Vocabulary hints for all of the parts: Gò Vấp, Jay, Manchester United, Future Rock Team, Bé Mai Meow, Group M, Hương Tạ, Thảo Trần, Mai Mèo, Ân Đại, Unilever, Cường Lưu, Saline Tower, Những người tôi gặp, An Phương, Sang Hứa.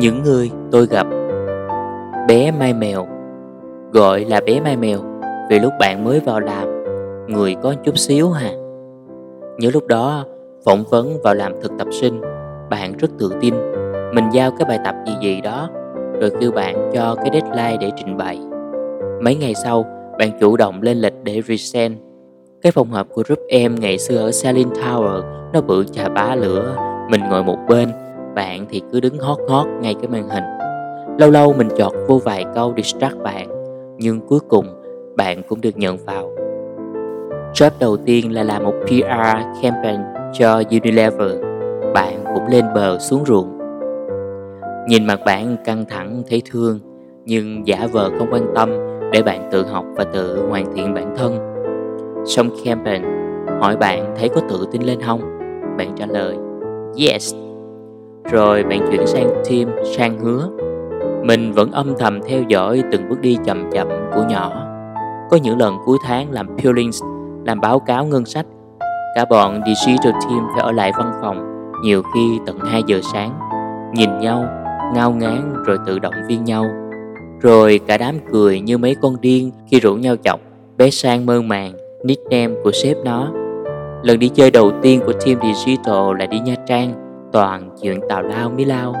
Những người tôi gặp. Bé Mai Mèo. Gọi là bé Mai Mèo vì lúc bạn mới vào làm, người có chút xíu hà. Nhớ lúc đó phỏng vấn vào làm thực tập sinh, bạn rất tự tin. Mình giao cái bài tập gì đó, rồi kêu bạn cho cái deadline để trình bày. Mấy ngày sau, bạn chủ động lên lịch để resend. Cái phòng họp của Group M ngày xưa ở Saline Tower nó bự chà bá lửa. Mình ngồi một bên, bạn thì cứ đứng hót ngay cái màn hình. Lâu lâu mình chọt vô vài câu distract bạn, nhưng cuối cùng bạn cũng được nhận vào. Job đầu tiên là làm một PR campaign cho Unilever. Bạn cũng lên bờ xuống ruộng. Nhìn mặt bạn căng thẳng thấy thương, nhưng giả vờ không quan tâm để bạn tự học và tự hoàn thiện bản thân. Xong campaign, hỏi bạn thấy có tự tin lên không? Bạn trả lời yes. Rồi bạn chuyển sang team Sang Hứa. Mình vẫn âm thầm theo dõi từng bước đi chậm chậm của nhỏ. Có những lần cuối tháng làm peelings, làm báo cáo ngân sách, cả bọn digital team phải ở lại văn phòng, nhiều khi tận 2 giờ sáng, nhìn nhau, ngao ngán rồi tự động viên nhau. Rồi cả đám cười như mấy con điên khi rủ nhau chọc bé Sang mơ màng, nickname của sếp nó. Lần đi chơi đầu tiên của team digital là đi Nha Trang, toàn chuyện tào lao mí lao.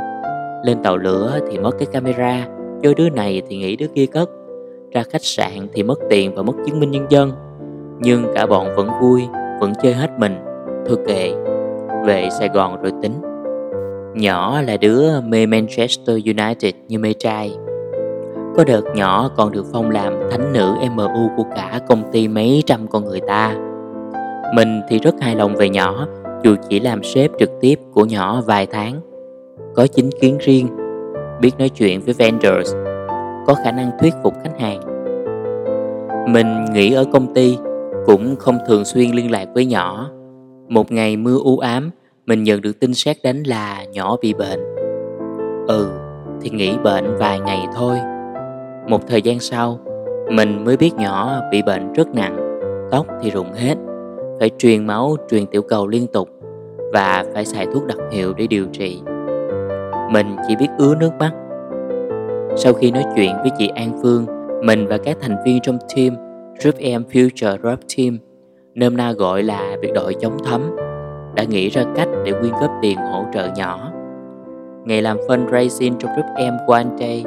Lên tàu lửa thì mất cái camera, cho đứa này thì nghĩ đứa kia cất. Ra khách sạn thì mất tiền và mất chứng minh nhân dân. Nhưng cả bọn vẫn vui, vẫn chơi hết mình. Thôi kệ, về Sài Gòn rồi tính. Nhỏ là đứa mê Manchester United như mê trai. Có đợt nhỏ còn được phong làm thánh nữ MU của cả công ty mấy trăm con người ta. Mình thì rất hài lòng về nhỏ, dù chỉ làm sếp trực tiếp của nhỏ vài tháng. Có chính kiến riêng, biết nói chuyện với vendors, có khả năng thuyết phục khách hàng. Mình nghỉ ở công ty, cũng không thường xuyên liên lạc với nhỏ. Một ngày mưa u ám, mình nhận được tin sét đánh là nhỏ bị bệnh. Thì nghỉ bệnh vài ngày thôi. Một thời gian sau, mình mới biết nhỏ bị bệnh rất nặng, tóc thì rụng hết, phải truyền máu, truyền tiểu cầu liên tục và phải xài thuốc đặc hiệu để điều trị. Mình chỉ biết ứa nước mắt. Sau khi nói chuyện với chị An Phương, mình và các thành viên trong team Group M Future Rock Team, nôm na gọi là biệt đội chống thấm, đã nghĩ ra cách để quyên góp tiền hỗ trợ nhỏ. Ngày làm fundraising trong Group M của anh Jay,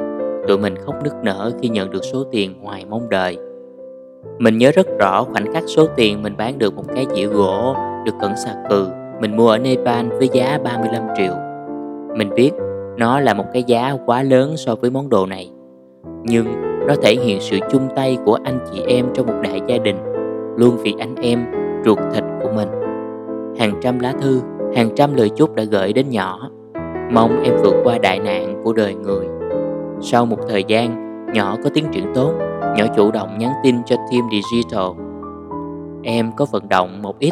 tụi mình khóc nức nở khi nhận được số tiền ngoài mong đợi. Mình nhớ rất rõ khoảnh khắc số tiền mình bán được một cái dĩa gỗ được cẩn xà cừ mình mua ở Nepal với giá 35 triệu. Mình biết nó là một cái giá quá lớn so với món đồ này, nhưng nó thể hiện sự chung tay của anh chị em trong một đại gia đình, luôn vì anh em ruột thịt của mình. Hàng trăm lá thư, hàng trăm lời chúc đã gửi đến nhỏ: mong em vượt qua đại nạn của đời người. Sau một thời gian, nhỏ có tiến triển tốt. Nhỏ chủ động nhắn tin cho team digital: em có vận động một ít,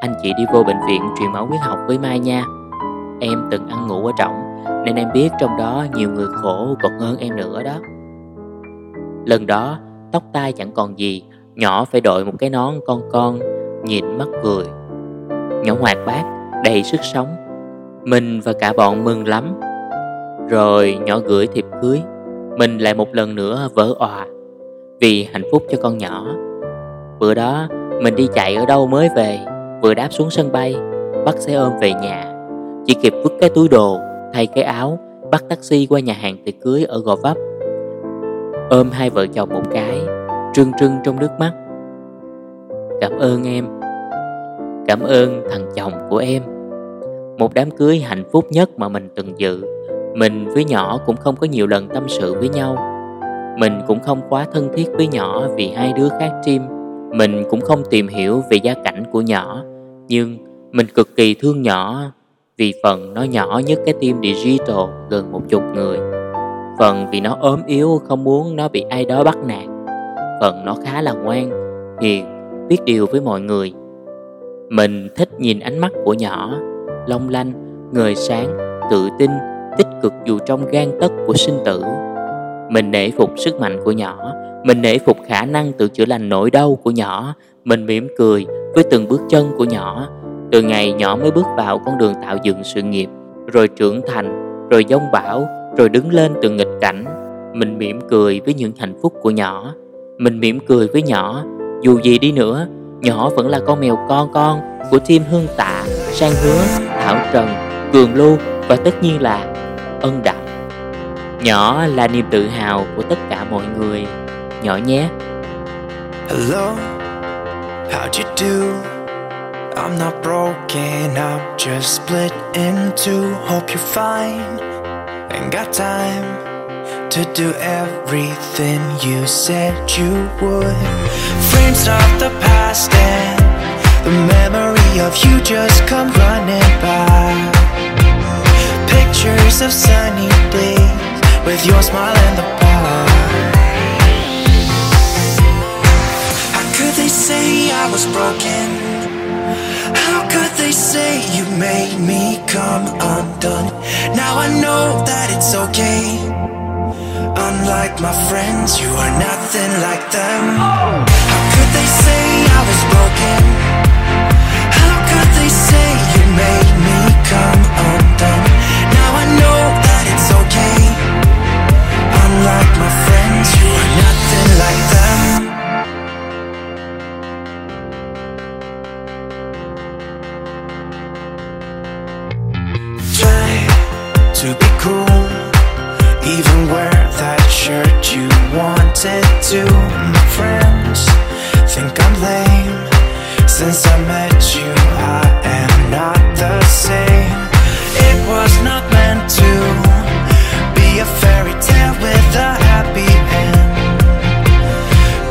anh chị đi vô bệnh viện truyền máu huyết học với Mai nha. Em từng ăn ngủ ở trỏng nên em biết trong đó nhiều người khổ còn hơn em nữa đó. Lần đó tóc tai chẳng còn gì, nhỏ phải đội một cái nón con, nhìn mắc cười. Nhỏ hoạt bát, đầy sức sống. Mình và cả bọn mừng lắm. Rồi nhỏ gửi thiệp cưới. Mình lại một lần nữa vỡ òa vì hạnh phúc cho con nhỏ. Bữa đó mình đi chạy ở đâu mới về, vừa đáp xuống sân bay, bắt xe ôm về nhà, chỉ kịp vứt cái túi đồ, thay cái áo, bắt taxi qua nhà hàng tiệc cưới ở Gò Vấp. Ôm hai vợ chồng một cái, trưng trong nước mắt. Cảm ơn em, cảm ơn thằng chồng của em. Một đám cưới hạnh phúc nhất mà mình từng dự. Mình với nhỏ cũng không có nhiều lần tâm sự với nhau. Mình cũng không quá thân thiết với nhỏ vì hai đứa khác team. Mình cũng không tìm hiểu về gia cảnh của nhỏ, nhưng mình cực kỳ thương nhỏ vì phần nó nhỏ nhất cái team digital gần 10 người. Phần vì nó ốm yếu không muốn nó bị ai đó bắt nạt. Phần nó khá là ngoan, hiền, biết điều với mọi người. Mình thích nhìn ánh mắt của nhỏ, long lanh, ngời sáng, tự tin, tích cực dù trong gang tấc của sinh tử. Mình nể phục sức mạnh của nhỏ, mình nể phục khả năng tự chữa lành nỗi đau của nhỏ. Mình mỉm cười với từng bước chân của nhỏ. Từ ngày nhỏ mới bước vào con đường tạo dựng sự nghiệp, rồi trưởng thành, rồi dông bão, rồi đứng lên từ nghịch cảnh. Mình mỉm cười với những hạnh phúc của nhỏ. Mình mỉm cười với nhỏ. Dù gì đi nữa, nhỏ vẫn là con mèo con của team Hương Tạ, Sang Hứa, Thảo Trần, Cường Lưu và tất nhiên là Ân Đại. Nhỏ là niềm tự hào của tất cả mọi người. Nhỏ nhé. Hello, how'd you do? I'm not broken, I'm just split in two. Hope you're fine and got time to do everything you said you would. Frames of the past and the memory of you just come running by. Pictures of sunny days with your smile in the park. How could they say I was broken? How could they say you made me come undone? Now I know that it's okay. Unlike my friends, you are nothing like them. How could they say I was broken? How could they say you made me come undone? Now I know that it's okay. Unlike my friends, you are nothing like them. Try to be cool, even where that shirt you wanted to. My friends think I'm lame. Since I met you, I am not the same. It was not meant to be a fairy tale with a happy end.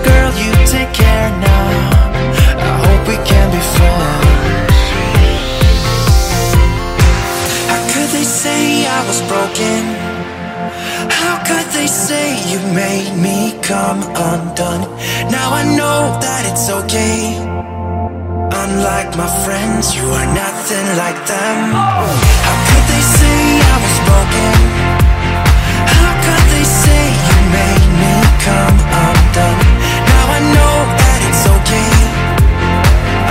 Girl, you take care now. I hope we can be friends. How could they say I was broken? How could they say you made me come undone? Now I know that it's okay. Unlike my friends, you are nothing like them. How could they say I was broken? How could they say you made me come undone? Now I know that it's okay.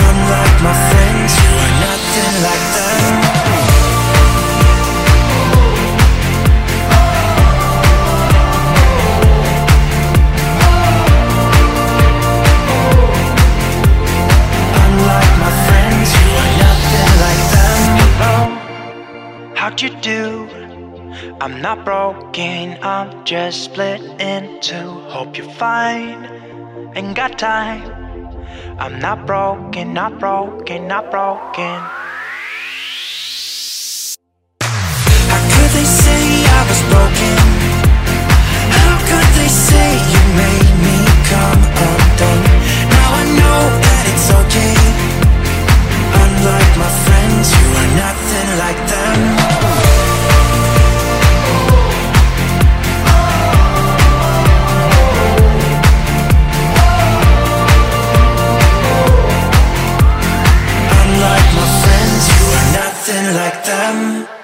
Unlike my friends, you are nothing like them. How'd you do? I'm not broken, I'm just split in two. Hope you're fine, ain't got time. I'm not broken, not broken, not broken. How could they say I was broken? How could they say you made me come undone? Now I know that it's okay. Unlike my friends, you are nothing like them. Like my friends, you are nothing like them.